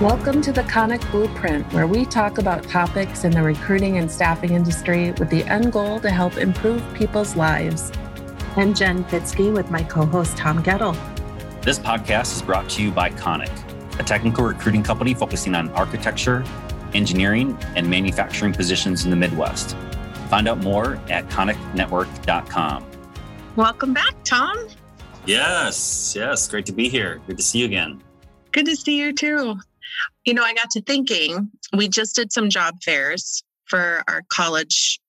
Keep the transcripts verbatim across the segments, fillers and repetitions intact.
Welcome to the Konik Blueprint, where we talk about topics in the recruiting and staffing industry with the end goal to help improve people's lives. I'm Jen Fitzke with my co-host Tom Gettle. This podcast is brought to you by Konik, a technical recruiting company focusing on architecture, engineering, and manufacturing positions in the Midwest. Find out more at konik network dot com. Welcome back, Tom. Yes, yes. Great to be here. Good to see you again. Good to see you too. You know, I got to thinking, we just did some job fairs for our college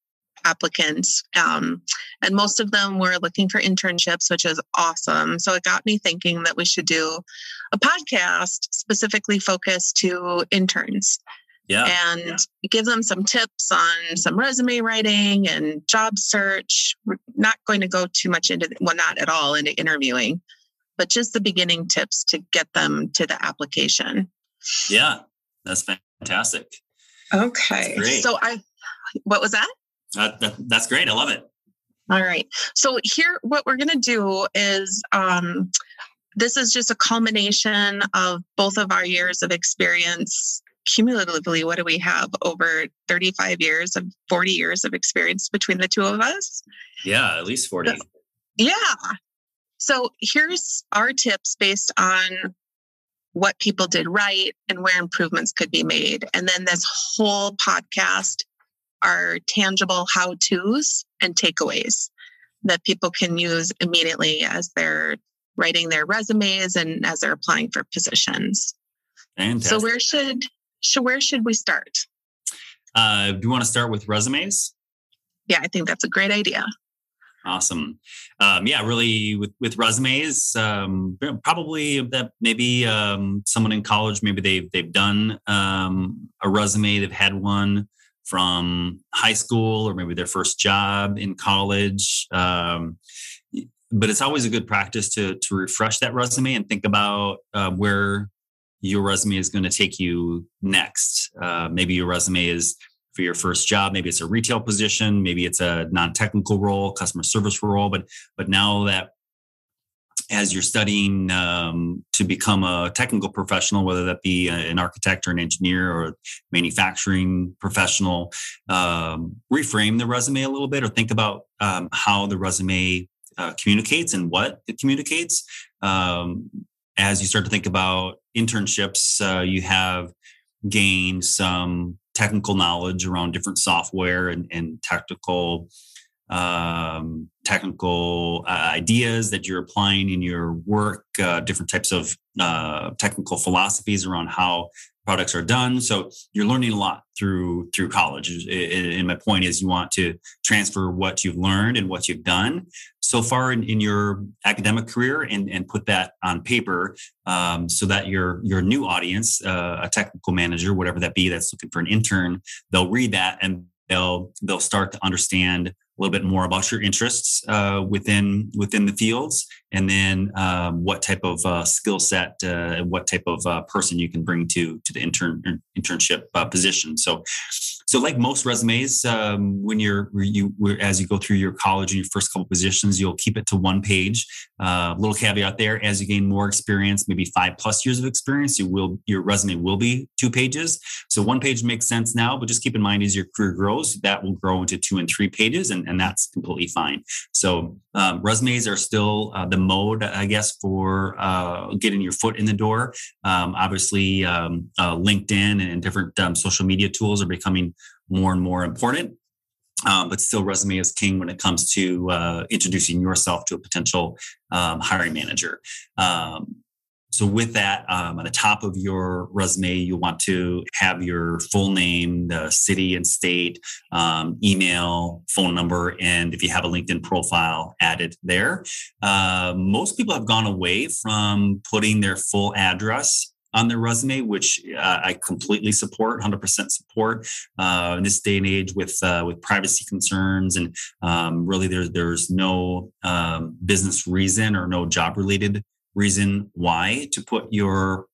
applicants, um, and most of them were looking for internships, which is awesome. So it got me thinking that we should do a podcast specifically focused to interns. Yeah, and yeah. give them some tips on some resume writing and job search. We're not going to go too much into, well, not at all into interviewing, but just the beginning tips to get them to the application. Yeah, that's fantastic. Okay. That's so I, what was that? Uh, that? That's great. I love it. All right. So here, what we're going to do is, um, this is just a culmination of both of our years of experience. Cumulatively, what do we have? Over thirty-five years of forty years of experience between the two of us? Yeah, at least forty. So, yeah. So here's our tips based on what people did right and where improvements could be made. And then this whole podcast are tangible how-tos and takeaways that people can use immediately as they're writing their resumes and as they're applying for positions. Fantastic. So where should... So where should we start? Uh, do you want to start with resumes? Yeah, I think that's a great idea. Awesome. Um, yeah, really with, with resumes, um, probably that maybe um, someone in college, maybe they've, they've done um, a resume, they've had one from high school or maybe their first job in college. Um, but it's always a good practice to, to refresh that resume and think about uh, where your resume is going to take you next. Uh, maybe your resume is for your first job. Maybe it's a retail position. Maybe it's a non-technical role, customer service role. But but now that as you're studying um, to become a technical professional, whether that be a, an architect or an engineer or manufacturing professional, um, reframe the resume a little bit or think about um, how the resume uh, communicates and what it communicates. Um, As you start to think about internships, uh, you have gained some technical knowledge around different software and, and technical um, technical uh, ideas that you're applying in your work, uh, different types of uh, technical philosophies around how products are done. So you're learning a lot through through college. And my point is, you want to transfer what you've learned and what you've done so far in, in your academic career, and, and put that on paper um, so that your your new audience, uh, a technical manager, whatever that be, that's looking for an intern, they'll read that and they'll they'll start to understand a little bit more about your interests uh, within within the fields, and then um, what type of uh, skill set, uh, what type of uh, person you can bring to to the intern internship uh, position. So, so like most resumes, um, when you're you as you go through your college and your first couple positions, you'll keep it to one page. Uh, little caveat there: as you gain more experience, maybe five plus years of experience, you will your resume will be two pages. So one page makes sense now, but just keep in mind as your career grows, that will grow into two and three pages, and And that's completely fine. So um, resumes are still uh, the mode, I guess, for uh, getting your foot in the door. Um, obviously, um, uh, LinkedIn and different um, social media tools are becoming more and more important. Um, but still, resume is king when it comes to uh, introducing yourself to a potential um, hiring manager. Um, So with that, um, on the top of your resume, you want to have your full name, the city and state, um, email, phone number, and if you have a LinkedIn profile, added there. Uh, most people have gone away from putting their full address on their resume, which uh, I completely support, one hundred percent support. Uh, in this day and age, with uh, with privacy concerns, and um, really there's there's no um, business reason or no job related reason why to put your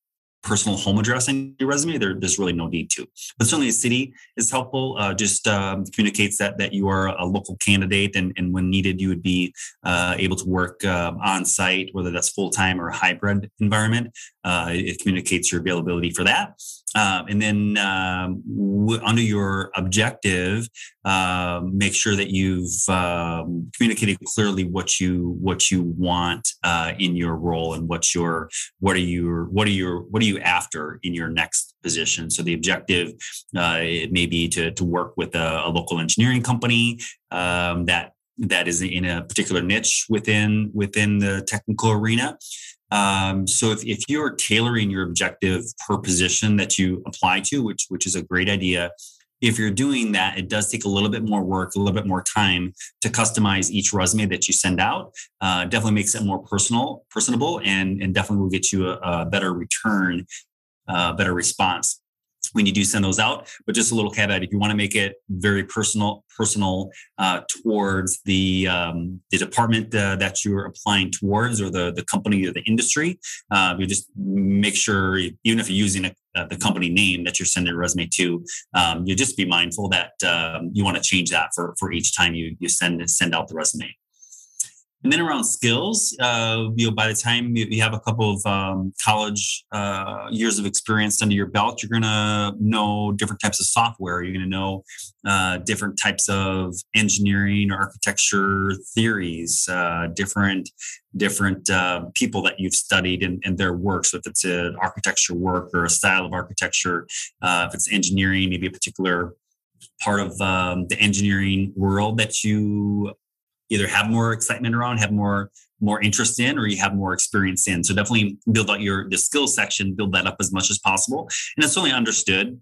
personal home address in your resume, there, there's really no need to. But certainly a city is helpful. Uh, just um, communicates that that you are a local candidate, and, and when needed, you would be uh, able to work uh, on site, whether that's full-time or a hybrid environment. Uh, it communicates your availability for that. Uh, and then um, w- under your objective, uh, make sure that you've um, communicated clearly what you what you want uh, in your role and what your what are your what are your what are you after in your next position. So the objective uh, it may be to to work with a, a local engineering company um, that that is in a particular niche within within the technical arena. Um, so if, if you're tailoring your objective per position that you apply to, which, which is a great idea, if you're doing that, it does take a little bit more work, a little bit more time to customize each resume that you send out. Uh, definitely makes it more personal, personable, and, and definitely will get you a, a better return, uh, better response when you do send those out. But just a little caveat: if you want to make it very personal, personal uh, towards the um, the department uh, that you're applying towards, or the the company or the industry, uh, you just make sure, even if you're using a, uh, the company name that you're sending a resume to, um, you just be mindful that um, you want to change that for for each time you you send send out the resume. And then around skills, uh, you know, by the time you have a couple of um, college uh, years of experience under your belt, you're going to know different types of software. You're going to know uh, different types of engineering or architecture theories, uh, different different uh, people that you've studied and, and their work. So if it's an architecture work or a style of architecture, uh, if it's engineering, maybe a particular part of um, the engineering world that you either have more excitement around, have more more interest in, or you have more experience in. So definitely build out your the skills section, build that up as much as possible. And it's only understood.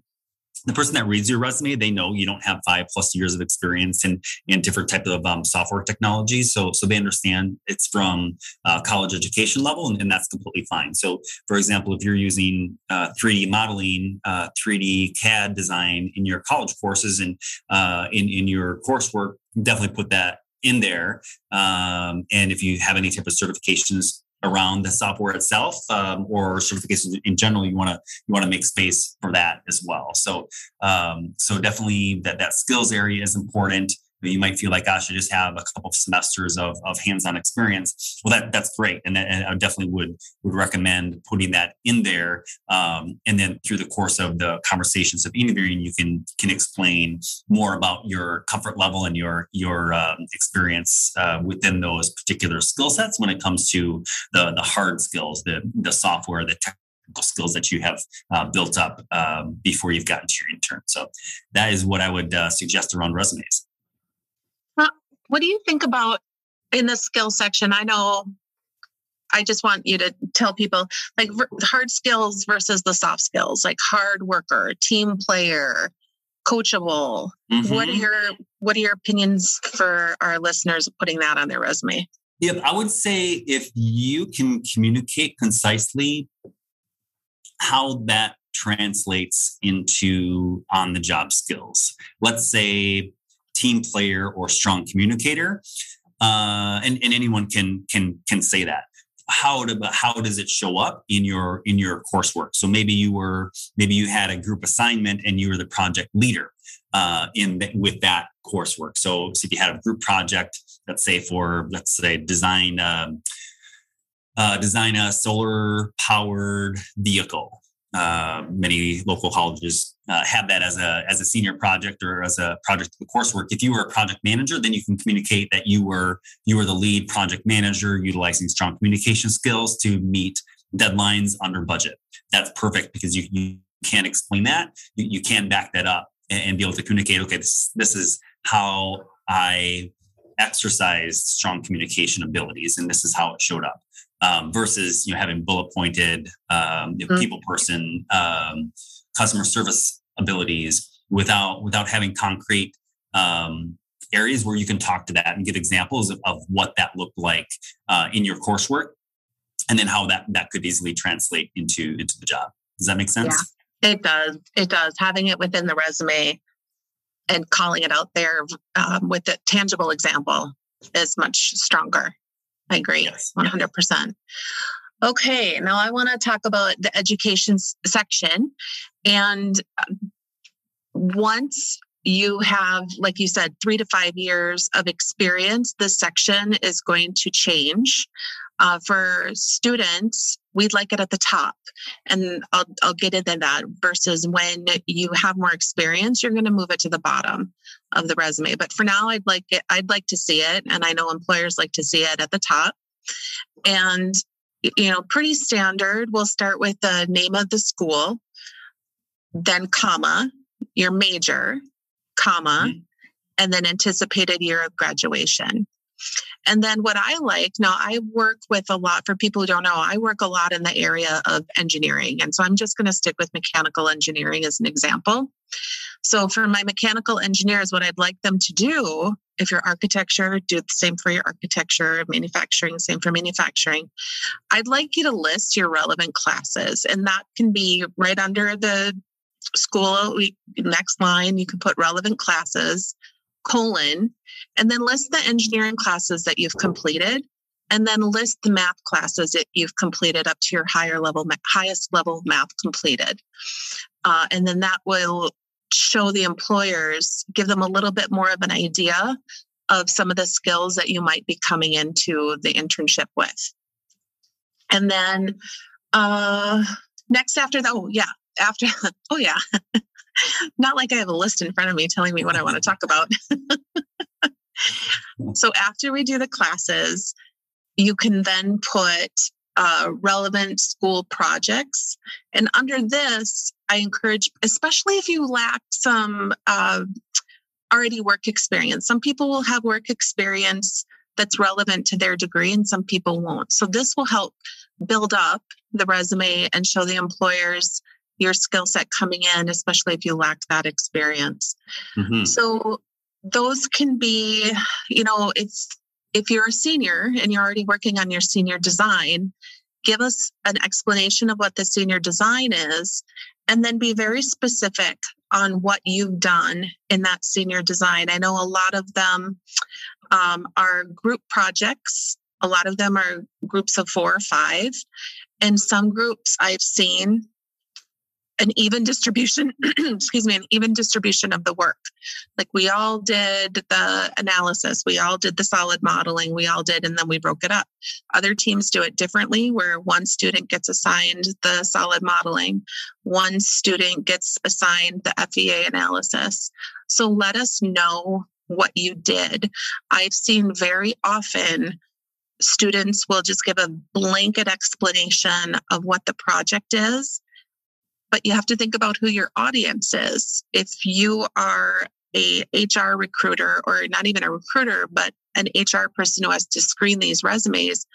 The person that reads your resume, they know you don't have five plus years of experience in, in different types of um, software technologies. So, so they understand it's from uh, college education level, and, and that's completely fine. So, for example, if you're using uh, three D modeling, uh, three D C A D design in your college courses and uh, in, in your coursework, definitely put that in there. Um, and if you have any type of certifications around the software itself, um, or certifications in general, you want to, you want to make space for that as well. So, um, so definitely that, that skills area is important. You might feel like, gosh, I just have a couple of semesters of, of hands-on experience. Well, that that's great. And, that, and I definitely would, would recommend putting that in there. Um, and then through the course of the conversations of interviewing, you can can explain more about your comfort level and your, your um, experience uh, within those particular skill sets when it comes to the, the hard skills, the, the software, the tech skills that you have uh, built up um, before you've gotten to your intern. So that is what I would uh, suggest around resumes. What do you think about in the skill section? I know, I just want you to tell people like hard skills versus the soft skills, like hard worker, team player, coachable. Mm-hmm. What are your What are your opinions for our listeners putting that on their resume? Yeah, I would say if you can communicate concisely how that translates into on-the-job skills. Let's say team player or strong communicator, uh, and, and anyone can can can say that. How do, how does it show up in your in your coursework? So maybe you were maybe you had a group assignment and you were the project leader uh, in the, with that coursework. So, so if you had a group project, let's say for let's say design um, uh, design a solar powered vehicle. Uh, many local colleges uh, have that as a as a senior project or as a project of the coursework. If you were a project manager, then you can communicate that you were you were the lead project manager, utilizing strong communication skills to meet deadlines under budget. That's perfect because you, you can explain that. You, you can back that up and, and be able to communicate, okay, this, this is how I exercised strong communication abilities, and this is how it showed up. Um, versus, you know, having bullet pointed um, mm-hmm. people person, um, customer service abilities without without having concrete um, areas where you can talk to that and give examples of, of what that looked like uh, in your coursework, and then how that, that could easily translate into into the job. Does that make sense? Yeah, it does. It does. Having it within the resume and calling it out there um, with a tangible example is much stronger. I agree, one hundred percent. Okay, now I want to talk about the education section. And once you have, like you said, three to five years of experience, this section is going to change. Uh, for students, we'd like it at the top. And I'll, I'll get into that. Versus when you have more experience, you're going to move it to the bottom of the resume. But for now, I'd like it, I'd like to see it. And I know employers like to see it at the top. And, you know, pretty standard. We'll start with the name of the school, then comma, your major, comma, mm-hmm. and then anticipated year of graduation. And then what I like, now I work with a lot, for people who don't know, I work a lot in the area of engineering. And so I'm just going to stick with mechanical engineering as an example. So for my mechanical engineers, what I'd like them to do, if you're architecture, do the same for your architecture, manufacturing, same for manufacturing. I'd like you to list your relevant classes. And that can be right under the school, next line, you can put relevant classes, colon, and then list the engineering classes that you've completed, and then list the math classes that you've completed up to your higher level, highest level math completed. Uh, and then that will show the employers, give them a little bit more of an idea of some of the skills that you might be coming into the internship with. And then uh, next after that, oh yeah, after, oh yeah. Not like I have a list in front of me telling me what I want to talk about. So after we do the classes, you can then put uh, relevant school projects. And under this, I encourage, especially if you lack some uh, already work experience, some people will have work experience that's relevant to their degree and some people won't. So this will help build up the resume and show the employers your skill set coming in, especially if you lack that experience. Mm-hmm. So those can be, you know, if, if you're a senior and you're already working on your senior design, give us an explanation of what the senior design is, and then be very specific on what you've done in that senior design. I know a lot of them um, are group projects. A lot of them are groups of four or five. And some groups I've seen an even distribution, excuse me, an even distribution of the work. Like we all did the analysis, we all did the solid modeling, we all did, and then we broke it up. Other teams do it differently, where one student gets assigned the solid modeling, one student gets assigned the F E A analysis. So let us know what you did. I've seen very often students will just give a blanket explanation of what the project is. But you have to think about who your audience is. If you are a H R recruiter, or not even a recruiter, but an H R person who has to screen these resumes,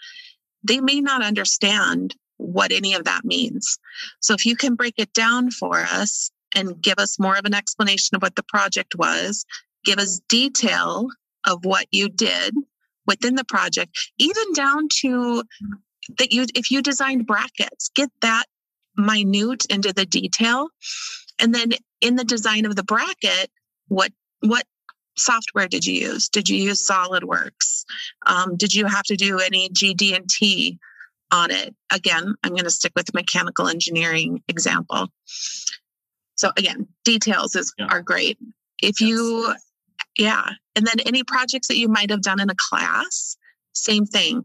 they may not understand what any of that means. So if you can break it down for us and give us more of an explanation of what the project was, give us detail of what you did within the project, even down to that you, if you designed brackets, get that minute into the detail. And then in the design of the bracket, what what software did you use? Did you use SolidWorks? Um, did you have to do any G D and T on it? Again, I'm going to stick with the mechanical engineering example. So again, details is, yeah. are great. If yes. you, yeah. And then any projects that you might have done in a class, same thing.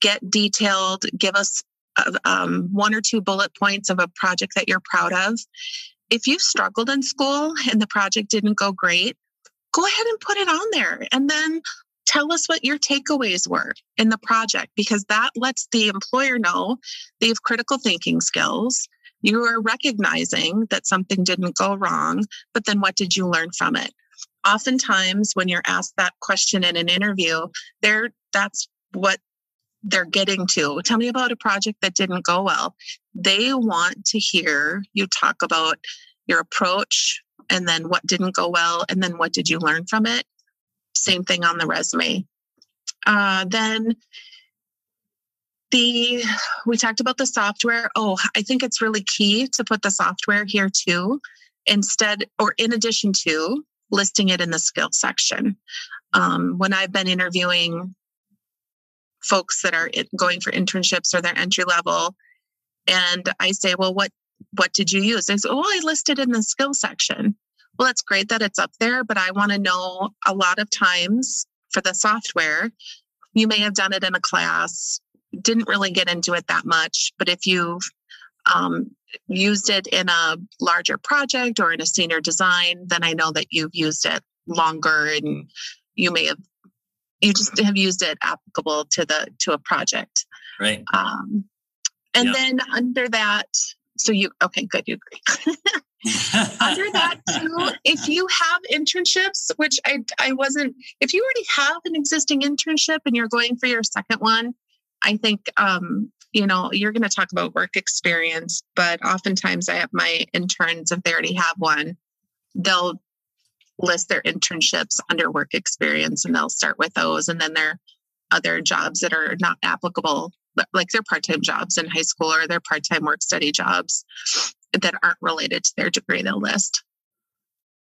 Get detailed, give us Of, um, one or two bullet points of a project that you're proud of. If you struggled in school and the project didn't go great, go ahead and put it on there. And then tell us what your takeaways were in the project, because that lets the employer know that you have critical thinking skills. You are recognizing that something didn't go wrong, but then what did you learn from it? Oftentimes when you're asked that question in an interview, there that's what they're getting to. Tell me about a project that didn't go well. They want to hear you talk about your approach, and then what didn't go well, and then what did you learn from it. Same thing on the resume. Uh, then the we talked about the software. Oh, I think it's really key to put the software here too, instead or in addition to listing it in the skill section. Um, when I've been interviewing folks that are going for internships or their entry level. And I say, well, what, what did you use? And I say, oh, I listed in the skill section. Well, it's great that it's up there, but I want to know a lot of times for the software, you may have done it in a class, didn't really get into it that much, but if you've um, used it in a larger project or in a senior design, then I know that you've used it longer and you may have, you just have used it applicable to the, to a project. Right. Um, and yeah. then under that, so you, okay, good. You agree. Under that too, if you have internships, which I, I wasn't, if you already have an existing internship and you're going for your second one, I think, um, you know, you're going to talk about work experience, but oftentimes I have my interns, if they already have one, they'll list their internships under work experience and they'll start with those. And then there are other jobs that are not applicable, like their part-time jobs in high school or their part-time work study jobs that aren't related to their degree, they'll list.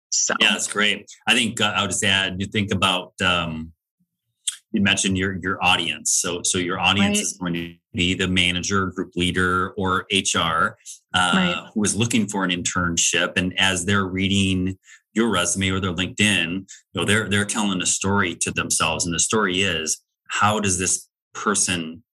So yeah, that's great. I think uh, I would just add, you think about, um, you mentioned your, your audience. So, so your audience right. is going to be the manager, group leader, or H R uh, right. who is looking for an internship. And as they're reading your resume or their LinkedIn, you know, they're, they're telling a story to themselves. And the story is, how does this person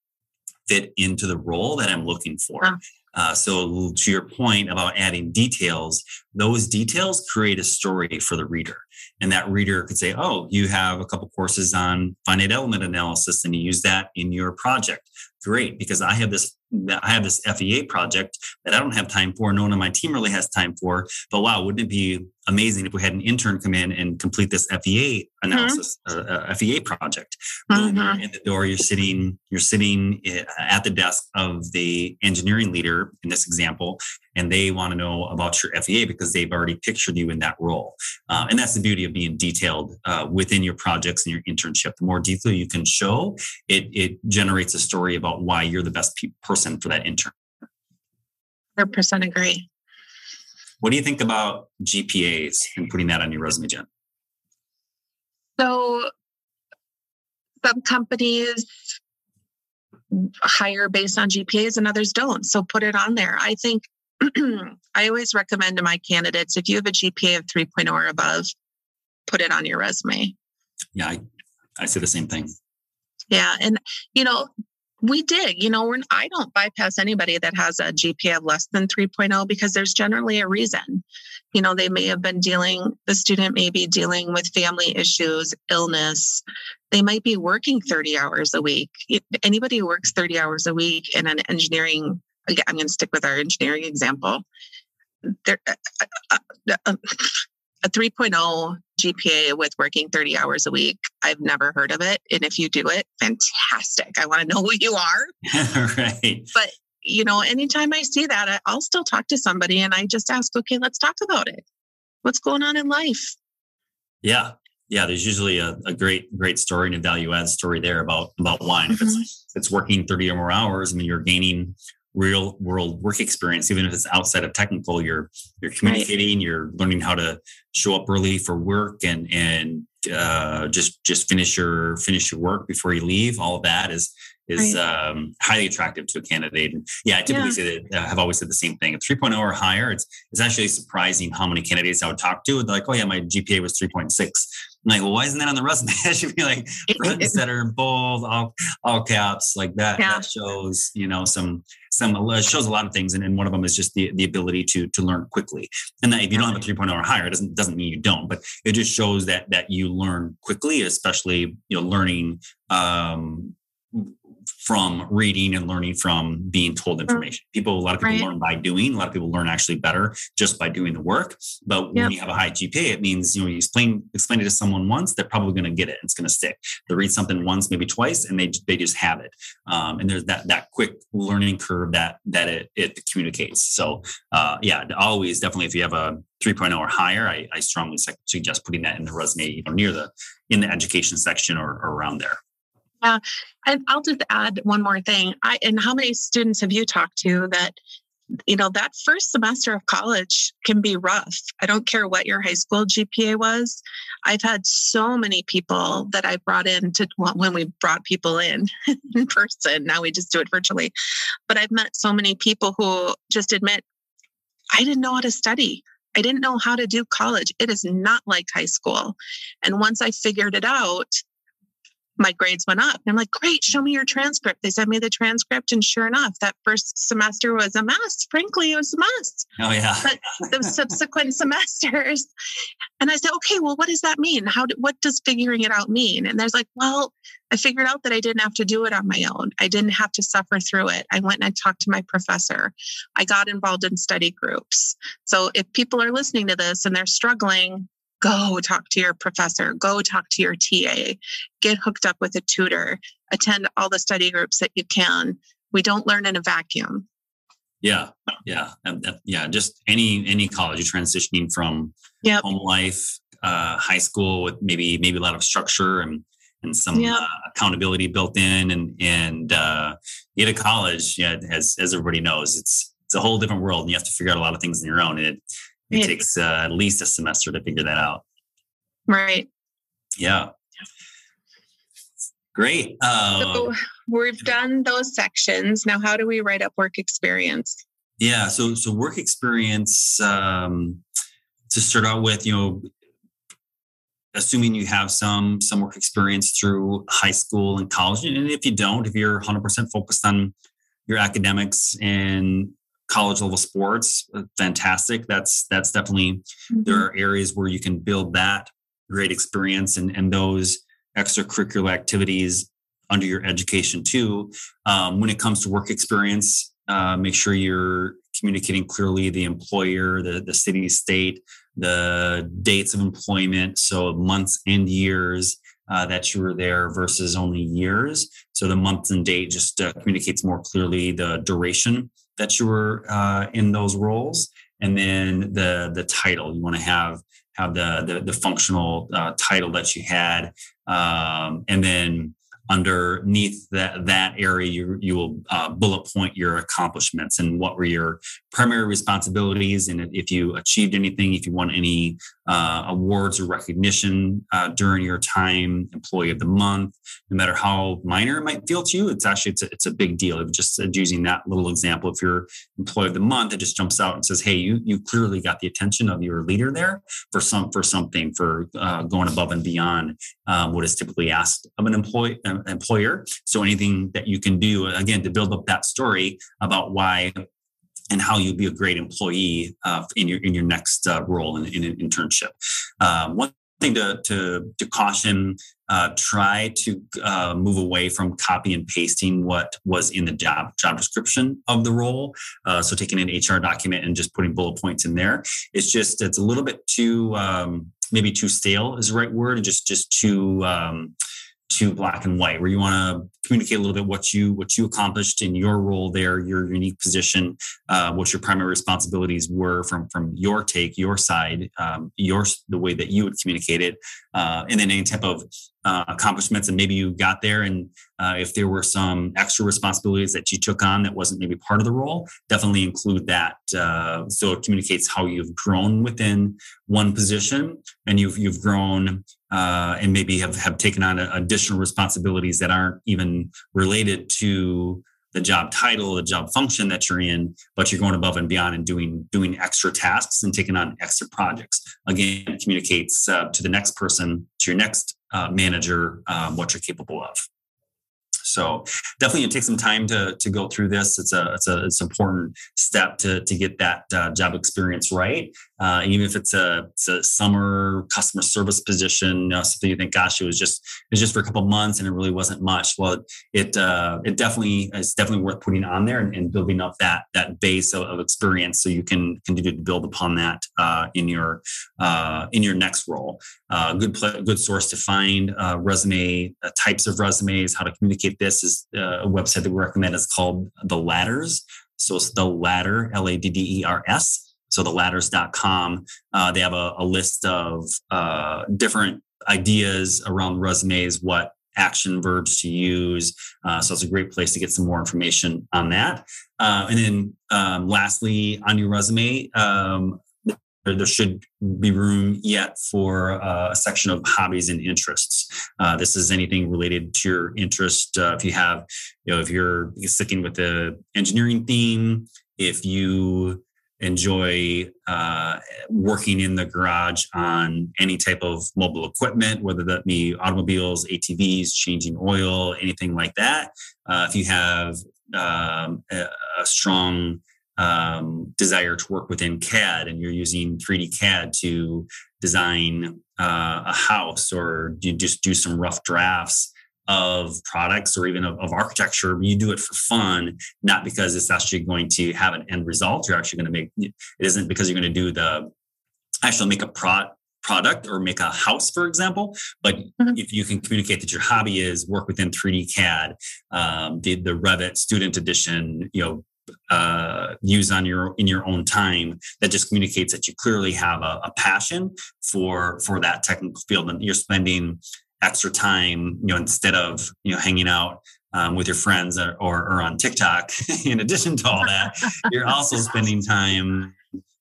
fit into the role that I'm looking for? Yeah. Uh, so to your point about adding details, those details create a story for the reader. And that reader could say, oh, you have a couple courses on finite element analysis and you use that in your project. Great, because I have this I have this F E A project that I don't have time for. No one on my team really has time for. But wow, wouldn't it be amazing if we had an intern come in and complete this F E A analysis, mm-hmm. uh, F E A project? Mm-hmm. When you're in the door, you're sitting, you're sitting at the desk of the engineering leader in this example, and they want to know about your F E A because they've already pictured you in that role. Uh, and that's the beauty of being detailed uh, within your projects and your internship. The more detail you can show, it it generates a story about why you're the best pe- person for that intern. one hundred percent agree. What do you think about G P As and putting that on your resume, Jen? So some companies hire based on G P As and others don't. So put it on there. I think I always recommend to my candidates, if you have a G P A of three point oh or above, put it on your resume. Yeah, I, I say the same thing. Yeah. And, you know, we dig, you know, we're, I don't bypass anybody that has a G P A of less than three point oh because there's generally a reason. You know, they may have been dealing, the student may be dealing with family issues, illness. They might be working thirty hours a week. Anybody who works thirty hours a week in an engineering, again, I'm going to stick with our engineering example. There, a, a, a three point oh G P A with working thirty hours a week. I've never heard of it. And if you do it, fantastic. I want to know who you are. Right. But, you know, anytime I see that, I'll still talk to somebody and I just ask, okay, let's talk about it. What's going on in life? Yeah. Yeah. There's usually a, a great, great story and a value add story there about, about wine. Mm-hmm. If it's, if it's working thirty or more hours, I mean, you're gaining real world work experience, even if it's outside of technical, you're, you're communicating, right. You're learning how to show up early for work and, and, uh, just, just finish your, finish your work before you leave. All of that is, is, right. um, highly attractive to a candidate. And yeah, I typically yeah. say that uh, I've always said the same thing. At three point oh or higher, it's, it's actually surprising how many candidates I would talk to. They're like, oh yeah, my G P A was three point six. I'm like, well, why isn't that on the resume? It should be like friends that are in bold, all, all caps like that. Yeah. That shows, you know, some, some, uh, shows a lot of things. And, and one of them is just the, the ability to, to learn quickly. And that if you don't have a three point oh or higher, it doesn't, doesn't mean you don't, but it just shows that, that you learn quickly, especially, you know, learning, um, from reading and learning from being told information. People, a lot of people right. learn by doing. A lot of people learn actually better just by doing the work. But yep. when you have a high G P A, it means, you know, you explain explain it to someone once, they're probably going to get it. It's going to stick. They read something once, maybe twice, and they they just have it. Um, and there's that that quick learning curve that that it, it communicates. So uh, yeah, always definitely if you have a three point oh or higher, I, I strongly suggest putting that in the resume, you know, near the in the education section or, or around there. Yeah. And I'll just add one more thing. I, and how many students have you talked to that you know, that first semester of college can be rough. I don't care what your high school G P A was. I've had so many people that I brought in to, well, when we brought people in in person, now we just do it virtually. But I've met so many people who just admit, I didn't know how to study. I didn't know how to do college. It is not like high school. And once I figured it out, my grades went up. I'm like, great, show me your transcript. They sent me the transcript, and sure enough, that first semester was a mess. Frankly, it was a mess. Oh, yeah. But the subsequent semesters. And I said, okay, well, what does that mean? How? Do, what does figuring it out mean? And there's like, well, I figured out that I didn't have to do it on my own. I didn't have to suffer through it. I went and I talked to my professor. I got involved in study groups. So if people are listening to this and they're struggling, go talk to your professor, go talk to your T A, get hooked up with a tutor, attend all the study groups that you can. We don't learn in a vacuum. Yeah. Yeah. Yeah. Just any, any college, you're transitioning from yep. home life, uh, high school with maybe, maybe a lot of structure and, and some yep. uh, accountability built in and, and, uh, you get to college, yeah, as, as everybody knows, it's, it's a whole different world and you have to figure out a lot of things on your own. And it, It yeah. takes uh, at least a semester to figure that out. Right. Yeah. Great. Uh, so we've done those sections. Now, how do we write up work experience? Yeah. So, so work experience, um, to start out with, you know, assuming you have some, some work experience through high school and college. And if you don't, if you're one hundred percent focused on your academics and college level sports, fantastic. That's that's definitely, mm-hmm. there are areas where you can build that great experience and, and those extracurricular activities under your education too. Um, when it comes to work experience, uh, make sure you're communicating clearly the employer, the, the city, state, the dates of employment. So months and years uh, that you were there versus only years. So the month and date just uh, communicates more clearly the duration that you were uh, in those roles, and then the the title. You want to have have the the, the functional uh, title that you had, um, and then underneath that that area, you you will uh, bullet point your accomplishments and what were your primary responsibilities, and if you achieved anything, if you won any uh, awards or recognition uh, during your time, employee of the month. No matter how minor it might feel to you, it's actually it's a, it's a big deal. If just using that little example, if you're employee of the month, it just jumps out and says, "Hey, you you clearly got the attention of your leader there for some for something for uh, going above and beyond um, what is typically asked of an employee uh, employer." So anything that you can do again to build up that story about why and how you'll be a great employee uh, in your in your next uh, role in, in an internship. Uh, one thing to to, to caution. Uh, try to uh, move away from copy and pasting what was in the job job description of the role. Uh, so taking an H R document and just putting bullet points in there. It's just, it's a little bit too, um, maybe too stale is the right word. And just, just too, um, too black and white, where you want to communicate a little bit what you what you accomplished in your role there, your unique position, uh, what your primary responsibilities were from from your take, your side, um, your the way that you would communicate it, uh, and then any type of uh, accomplishments. And maybe you got there, and uh, if there were some extra responsibilities that you took on that wasn't maybe part of the role, definitely include that. Uh, so it communicates how you've grown within one position, and you've you've grown. Uh, and maybe have, have taken on additional responsibilities that aren't even related to the job title, the job function that you're in, but you're going above and beyond and doing doing extra tasks and taking on extra projects. Again, it communicates uh, to the next person, to your next uh, manager, um, what you're capable of. So definitely it takes some time to, to go through this. It's a, it's a, it's an important step to, to get that uh, job experience right. Uh, even if it's a, it's a summer customer service position, uh, something you think, gosh, it was just, it was just for a couple of months and it really wasn't much. Well, it, uh, it definitely, it's definitely worth putting on there and, and building up that, that base of, of experience. So you can continue to build upon that, uh, in your, uh, in your next role. Uh, good, pl- good source to find, uh, resume uh, types of resumes, how to communicate. This is a website that we recommend. It's called The Ladders. So it's The Ladder, L A D D E R S. So the ladders dot com. Uh, they have a, a list of uh, different ideas around resumes, what action verbs to use. Uh, so it's a great place to get some more information on that. Uh, and then um, lastly, on your resume, um, there should be room yet for uh, a section of hobbies and interests. Uh, this is anything related to your interest. Uh, if you have, you know, if you're sticking with the engineering theme, if you enjoy uh, working in the garage on any type of mobile equipment, whether that be automobiles, A T Vs, changing oil, anything like that. Uh, if you have um, a, a strong um, desire to work within C A D and you're using three D C A D to design uh, a house, or you just do some rough drafts of products or even of, of architecture, you do it for fun, not because it's actually going to have an end result. You're actually going to make, it isn't because you're going to do the, actually make a pro- product or make a house, for example. But mm-hmm. if you can communicate that your hobby is work within three D C A D, um, the, the Revit student edition, you know, uh, use on your, in your own time, that just communicates that you clearly have a, a passion for, for that technical field. And you're spending extra time, you know, instead of, you know, hanging out um, with your friends or, or, or on TikTok, in addition to all that, you're also spending time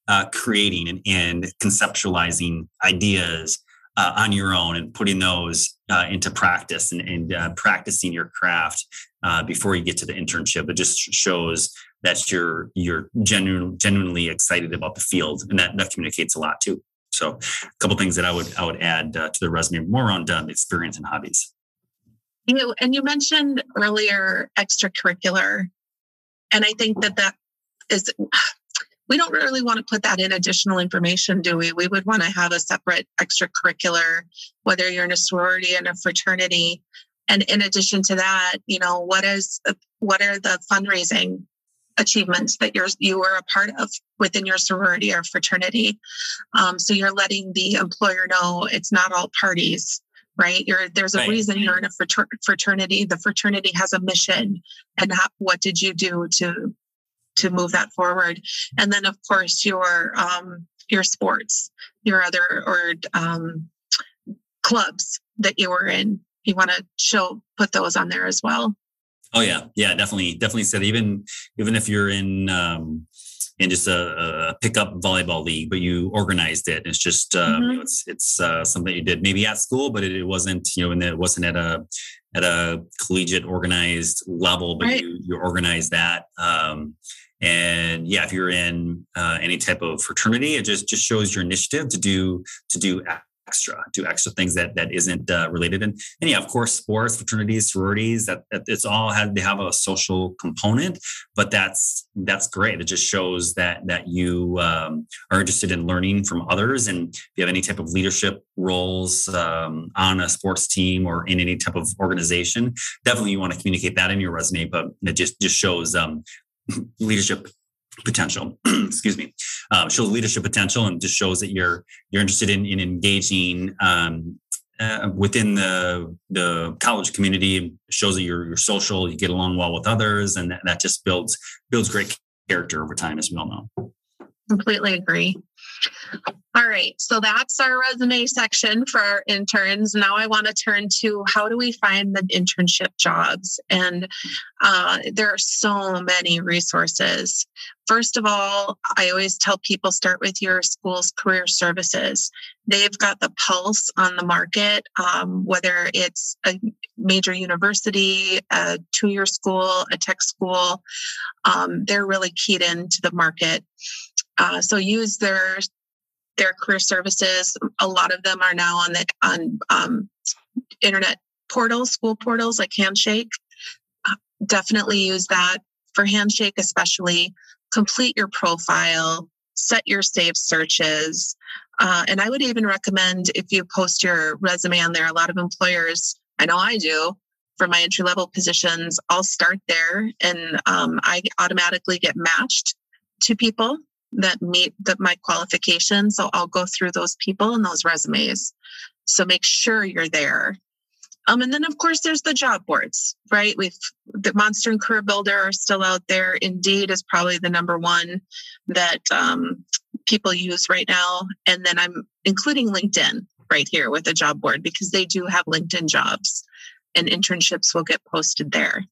uh, creating and, and conceptualizing ideas uh, on your own and putting those uh, into practice and, and uh, practicing your craft uh, before you get to the internship. It just shows that you're, you're genuine, genuinely excited about the field, and that, that communicates a lot too. So a couple of things that I would I would add uh, to the resume, more on uh, experience and hobbies. You know, and you mentioned earlier extracurricular. And I think that that is, we don't really want to put that in additional information, do we? We would want to have a separate extracurricular, whether you're in a sorority and a fraternity. And in addition to that, you know, what is what are the fundraising achievements that you're you were a part of within your sorority or fraternity, um, so you're letting the employer know it's not all parties, right? You're there's a right. reason you're in a frater- fraternity. The fraternity has a mission, and how, what did you do to to move that forward? And then of course your um, your sports, your other or um, clubs that you were in. You want to show put those on there as well. Oh yeah, yeah, definitely, definitely. Said even even if you're in um, in just a, a pickup volleyball league, but you organized it. It's just um, mm-hmm. you know, it's it's uh, something you did maybe at school, but it, it wasn't you know, and it wasn't at a at a collegiate organized level, but right. you you organized that. Um, and yeah, if you're in uh, any type of fraternity, it just just shows your initiative to do to do. extra, do extra things that, that isn't uh, related. And, and yeah, of course, sports, fraternities, sororities, that, that it's all had, they have a social component, but that's, that's great. It just shows that, that you um, are interested in learning from others. And if you have any type of leadership roles um, on a sports team or in any type of organization, definitely you want to communicate that in your resume, but it just, just shows um, leadership potential, excuse me, uh, shows leadership potential, and just shows that you're you're interested in, in engaging um, uh, within the the college community. It shows that you're you're social, you get along well with others, and that, that just builds builds great character over time, as we all know. Completely agree. All right, so that's our resume section for our interns. Now I want to turn to how do we find the internship jobs? And uh, there are so many resources. First of all, I always tell people start with your school's career services. They've got the pulse on the market, um, whether it's a major university, a two-year school, a tech school. Um, they're really keyed into the market. Uh, so use their their career services. A lot of them are now on the on um, internet portals, school portals like Handshake. Uh, definitely use that for Handshake, especially. Complete your profile, set your saved searches, uh, and I would even recommend if you post your resume on there. A lot of employers, I know I do. For my entry level positions, I'll start there, and um, I automatically get matched to people that meet the, my qualifications. So I'll go through those people and those resumes. So make sure you're there. Um, and then of course there's the job boards, right? We've the Monster and Career Builder are still out there. Indeed is probably the number one that um, people use right now. And then I'm including LinkedIn right here with the job board because they do have LinkedIn jobs. and internships will get posted there.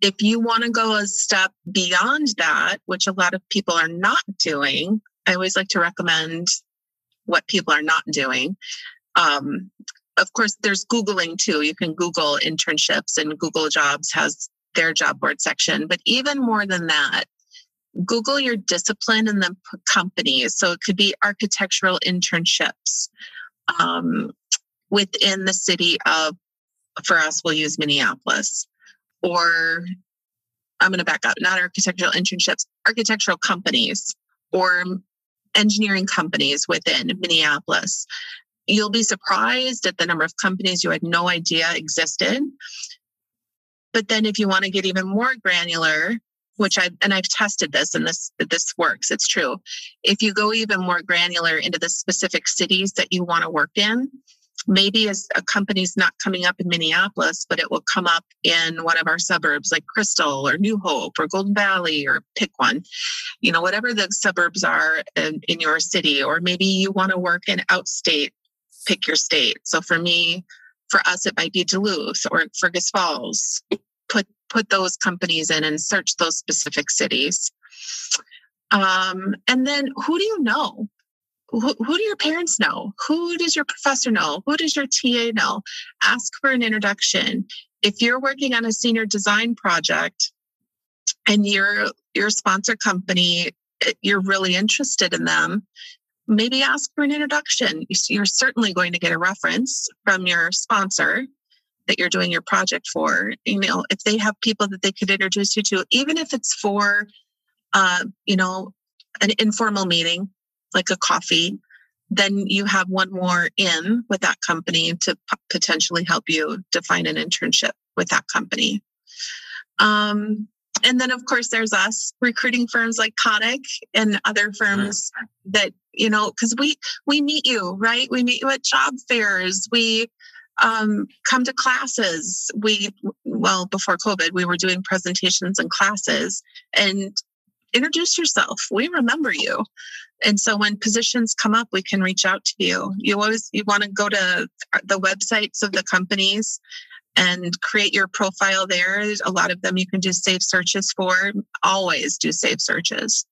If you want to go a step beyond that, which a lot of people are not doing, I always like to recommend what people are not doing. Um, of course, there's Googling too. You can Google internships, and Google Jobs has their job board section. But even more than that, Google your discipline and the company. So it could be architectural internships um, within the city of, for us, we'll use Minneapolis. Or I'm going to back up, not architectural internships, architectural companies or engineering companies within Minneapolis. You'll be surprised at the number of companies you had no idea existed. But then if you want to get even more granular, which I, and I've tested this and this, this works, it's true. If you go even more granular into the specific cities that you want to work in, maybe as a company's not coming up in Minneapolis, but it will come up in one of our suburbs like Crystal or New Hope or Golden Valley, or pick one, you know, whatever the suburbs are in, in your city, or maybe you want to work in outstate, pick your state. So for me, for us, it might be Duluth or Fergus Falls. Put, put those companies in and search those specific cities. Um, and then who do you know? Who, who do your parents know? Who does your professor know? Who does your T A know? Ask for an introduction. If you're working on a senior design project and your, your sponsor company, you're really interested in them, maybe ask for an introduction. You're certainly going to get a reference from your sponsor that you're doing your project for. You know, if they have people that they could introduce you to, even if it's for, uh, you know, an informal meeting, like a coffee, then you have one more in with that company to p- potentially help you define an internship with that company. Um, and then, of course, there's us, recruiting firms like Konik and other firms mm-hmm. that, you know, because we we meet you, right? We meet you at job fairs. We um, come to classes. We, well, before COVID, we were doing presentations and classes. And introduce yourself. We remember you. And so when positions come up, we can reach out to you. You always, you want to go to the websites of the companies and create your profile there. A lot of them you can do safe searches for. Always do safe searches.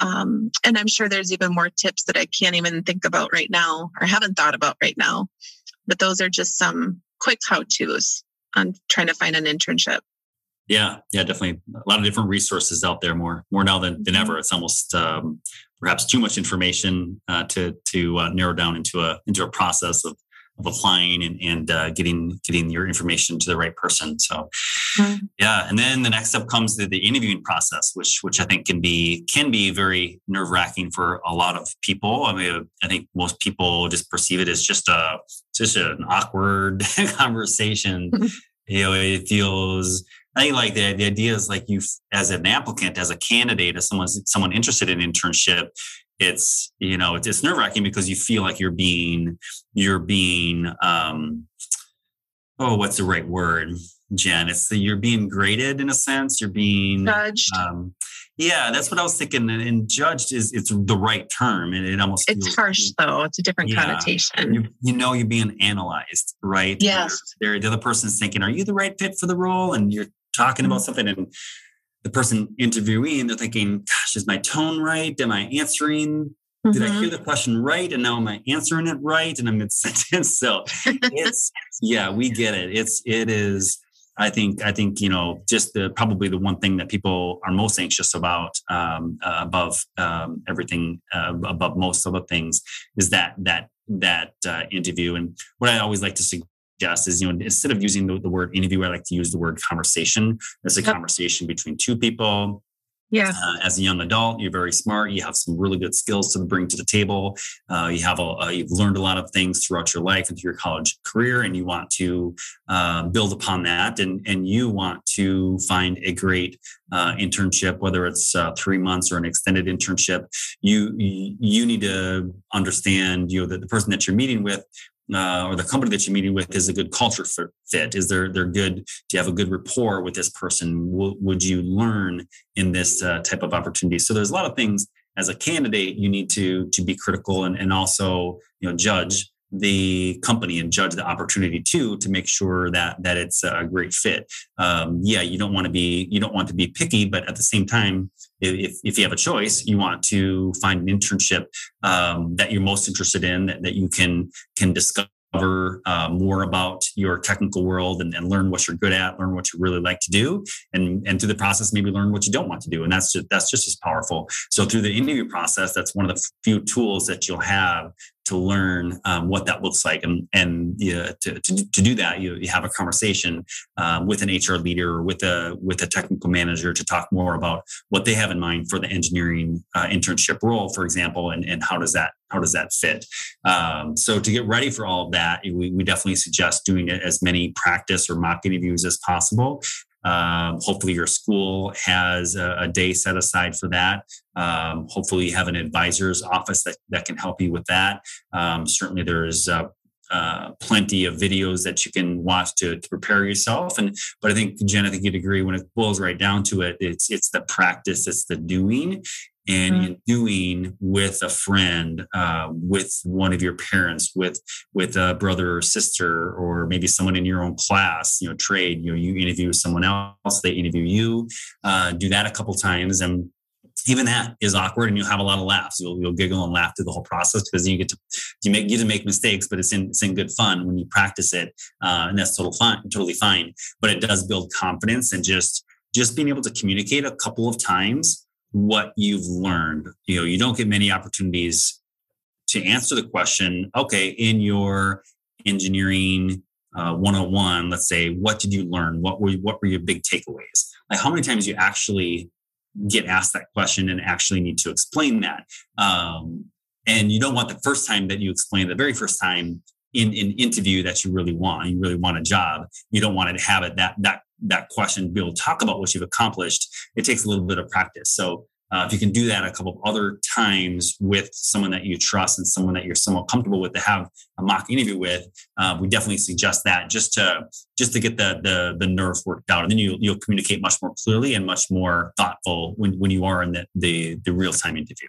Um, and I'm sure there's even more tips that I can't even think about right now or haven't thought about right now. But those are just some quick how-tos on trying to find an internship. Yeah, yeah, definitely. A lot of different resources out there, more more now than, than ever. It's almost um, perhaps too much information uh, to to uh, narrow down into a into a process of of applying and and uh, getting getting your information to the right person. So, mm-hmm. yeah, and then the next step comes the, the interviewing process, which which I think can be can be very nerve wracking for a lot of people. I mean, I think most people just perceive it as just a just an awkward conversation. Mm-hmm. You know, it feels. I think like the, the idea is like you, as an applicant, as a candidate, as someone, someone interested in internship, it's, you know, it's, it's nerve wracking because you feel like you're being, you're being, um, oh, what's the right word, Jen? It's the, you're being graded in a sense, you're being judged. Um, yeah, that's what I was thinking. And, and judged is, it's the right term. And it almost, it's feels, harsh though. It's a different yeah, connotation. You, you know, you're being analyzed, right? Yes. They're, they're, the other person's thinking, are you the right fit for the role? And you're talking about something and the person interviewing, they're thinking, gosh, is my tone right? Am I answering? Mm-hmm. Did I hear the question right? And now am I answering it right? And I'm mid-sentence. So it's, yeah, we get it. It's, it is, I think, I think, you know, just the, probably the one thing that people are most anxious about um, uh, above um, everything, uh, above most other things is that, that, that uh, interview. And what I always like to suggest is, you know, instead of using the, the word interview, I like to use the word conversation. It's a conversation between two people. Yes. Uh, as a young adult, you're very smart. You have some really good skills to bring to the table. Uh, you have a, uh, you've learned a lot of things throughout your life and through your college career, and you want to uh, build upon that. And, and you want to find a great uh, internship, whether it's uh, three months or an extended internship. You you need to understand, you know, that the person that you're meeting with. Uh, or the company that you're meeting with is a good culture fit. Is there, they're good? Do you have a good rapport with this person? W- would you learn in this uh, type of opportunity? So there's a lot of things as a candidate, you need to, to be critical and, and also, you know, judge the company and judge the opportunity too, to make sure that that it's a great fit. Um, yeah, you don't want to be you don't want to be picky, but at the same time, if if you have a choice, you want to find an internship um, that you're most interested in, that, that you can can discover uh, more about your technical world and, and learn what you're good at, learn what you really like to do, and and through the process maybe learn what you don't want to do, and that's just, that's just as powerful. So through the interview process, that's one of the few tools that you'll have to learn um, what that looks like. And, and yeah, to, to, to do that, you, you have a conversation um, with an H R leader or with a, with a technical manager to talk more about what they have in mind for the engineering uh, internship role, for example, and, and how does that, how does that fit? Um, so to get ready for all of that, we, we definitely suggest doing as many practice or mock interviews as possible. Um, hopefully your school has a, a day set aside for that. Um, hopefully you have an advisor's office that, that can help you with that. Um, certainly there's uh, uh, plenty of videos that you can watch to, to prepare yourself. And, but I think, Jen, I think you'd agree when it boils right down to it, it's, it's the practice, it's the doing. And mm-hmm. in doing with a friend, uh, with one of your parents, with with a brother or sister, or maybe someone in your own class, you know, trade. You know, you interview someone else, they interview you. Uh, do that a couple times, and even that is awkward, and you'll have a lot of laughs. You'll you'll giggle and laugh through the whole process because you get to you make you to make mistakes, but it's in it's in good fun when you practice it, uh, and that's total fine, totally fine. But it does build confidence, and just just being able to communicate a couple of times what you've learned. You know, you don't get many opportunities to answer the question, okay, in your engineering uh, one oh one, let's say, what did you learn? What were what were your big takeaways? Like how many times you actually get asked that question and actually need to explain that. Um, and you don't want the first time that you explain the very first time in an in interview that you really want, you really want a job. You don't want to have it that, that, that question, to be able to talk about what you've accomplished. It takes a little bit of practice. So uh, if you can do that a couple of other times with someone that you trust and someone that you're somewhat comfortable with to have a mock interview with, uh, we definitely suggest that just to just to get the the, the nerve worked out. And then you, you'll communicate much more clearly and much more thoughtful when, when you are in the, the, the real-time interview.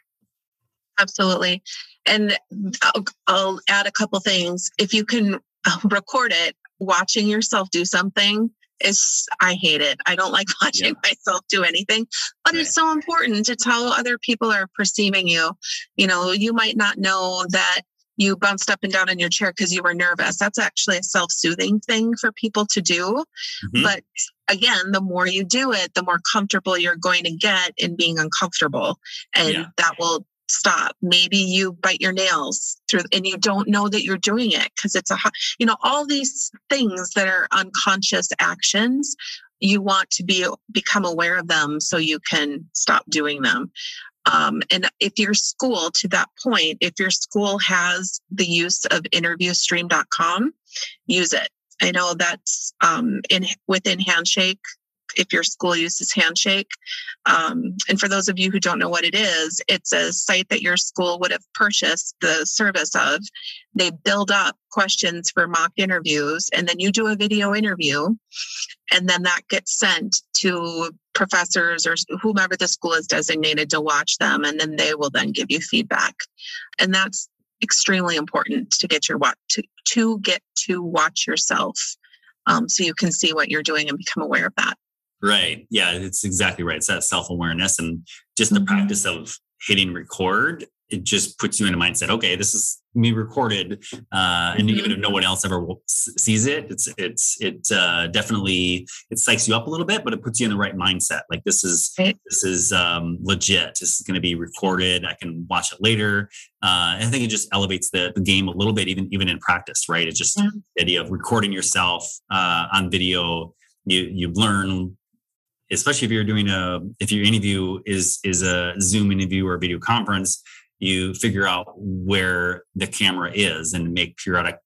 Absolutely. And I'll, I'll add a couple things. If you can record it, watching yourself do something is, I hate it. I don't like watching yeah. myself do anything, but right. It's so important to tell other people are perceiving you. You know, you might not know that you bounced up and down in your chair because you were nervous. That's actually a self-soothing thing for people to do. Mm-hmm. But again, the more you do it, the more comfortable you're going to get in being uncomfortable. And yeah. that will stop. Maybe you bite your nails through and you don't know that you're doing it because it's a, you know, all these things that are unconscious actions, you want to be become aware of them so you can stop doing them. Um, and if your school, to that point, if your school has the use of interview stream dot com, use it. I know that's um, in within Handshake. If your school uses Handshake. Um, and for those of you who don't know what it is, it's a site that your school would have purchased the service of. They build up questions for mock interviews, and then you do a video interview, and then that gets sent to professors or whomever the school is designated to watch them, and then they will then give you feedback. And that's extremely important to get your watch to, to get to watch yourself um, so you can see what you're doing and become aware of that. Right. Yeah, it's exactly right. It's that self-awareness and just the mm-hmm. practice of hitting record. It just puts you in a mindset. Okay, this is me recorded, uh, and mm-hmm. even if no one else ever sees it, it's it's it uh, definitely it psychs you up a little bit, but it puts you in the right mindset. Like this is right. this is um, legit. This is going to be recorded. I can watch it later. Uh, and I think it just elevates the, the game a little bit, even even in practice. Right? It's just yeah. the idea of recording yourself uh, on video. You you learn. Especially if you're doing a, if your interview is is a Zoom interview or a video conference, you figure out where the camera is and make periodic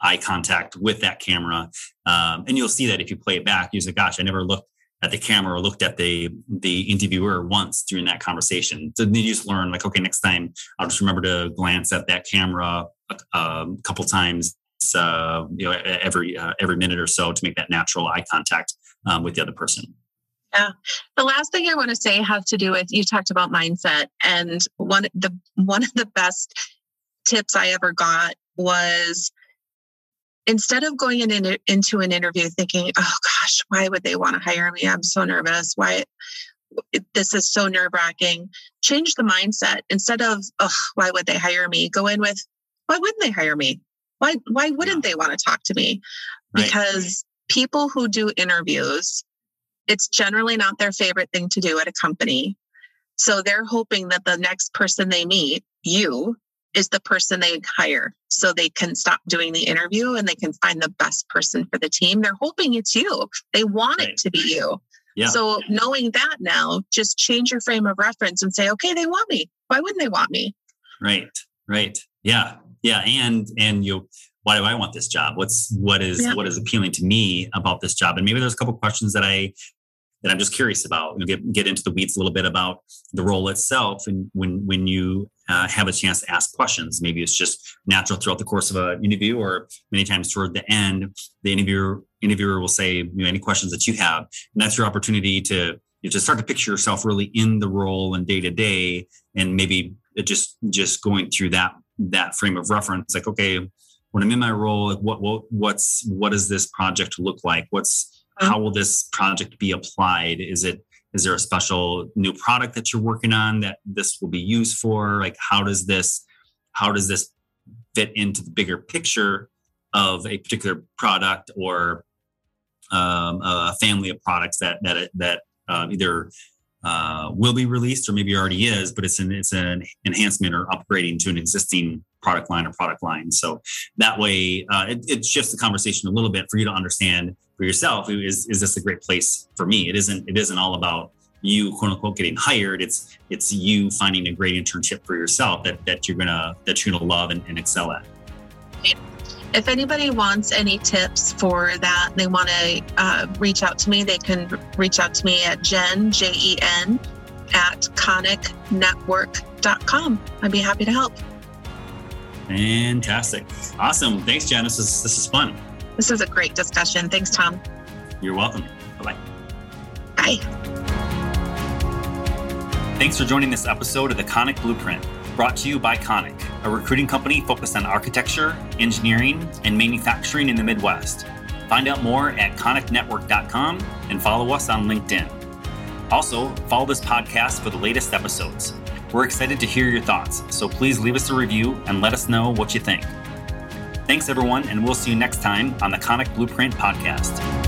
eye contact with that camera. Um, and you'll see that if you play it back, you say, gosh, I never looked at the camera or looked at the the interviewer once during that conversation. So then you just learn like, okay, next time I'll just remember to glance at that camera a, a couple times, uh, you know, every, uh, every minute or so to make that natural eye contact um, with the other person. Yeah. The last thing I want to say has to do with, you talked about mindset, and one the one of the best tips I ever got was instead of going in, in, into an interview thinking, oh gosh, why would they want to hire me? I'm so nervous. Why? This is so nerve wracking. Change the mindset. Instead of, oh, why would they hire me? Go in with, why wouldn't they hire me? Why, why wouldn't they want to talk to me? Because right. people who do interviews, it's generally not their favorite thing to do at a company. So they're hoping that the next person they meet, you, is the person they hire. So they can stop doing the interview and they can find the best person for the team. They're hoping it's you. They want right. it to be you. Yeah. So knowing that now, just change your frame of reference and say, okay, they want me. Why wouldn't they want me? Right, right. Yeah, yeah. And and you, why do I want this job? What's what is yeah. what is appealing to me about this job? And maybe there's a couple of questions that I that I'm just curious about. We'll get get into the weeds a little bit about the role itself. And when when you uh, have a chance to ask questions, maybe it's just natural throughout the course of an interview, or many times toward the end, the interviewer interviewer will say, you know, any questions that you have, and that's your opportunity to you know, to start to picture yourself really in the role and day to day, and maybe just just going through that that frame of reference, like, okay, when I'm in my role, what what what's what does this project look like? What's How will this project be applied? Is it is there a special new product that you're working on that this will be used for? Like, how does this how does this fit into the bigger picture of a particular product or um, a family of products that that that uh, either uh, will be released or maybe already is, but it's an it's an enhancement or upgrading to an existing product line or product line. So that way, uh, it, it shifts the conversation a little bit for you to understand for yourself, is is this a great place for me? It isn't. It isn't all about you, quote unquote, getting hired. It's it's you finding a great internship for yourself that that you're gonna that you're gonna love and, and excel at. If anybody wants any tips for that, they want to uh, reach out to me. They can reach out to me at Jen J E N at konik network dot com. I'd be happy to help. Fantastic. Awesome. Thanks, Jen. This is, this is fun. This is a great discussion. Thanks, Tom. You're welcome. Bye-bye. Bye. Thanks for joining this episode of the Konik Blueprint, brought to you by Konik, a recruiting company focused on architecture, engineering, and manufacturing in the Midwest. Find out more at konik network dot com and follow us on LinkedIn. Also, follow this podcast for the latest episodes. We're excited to hear your thoughts, so please leave us a review and let us know what you think. Thanks, everyone, and we'll see you next time on the Konik Blueprint Podcast.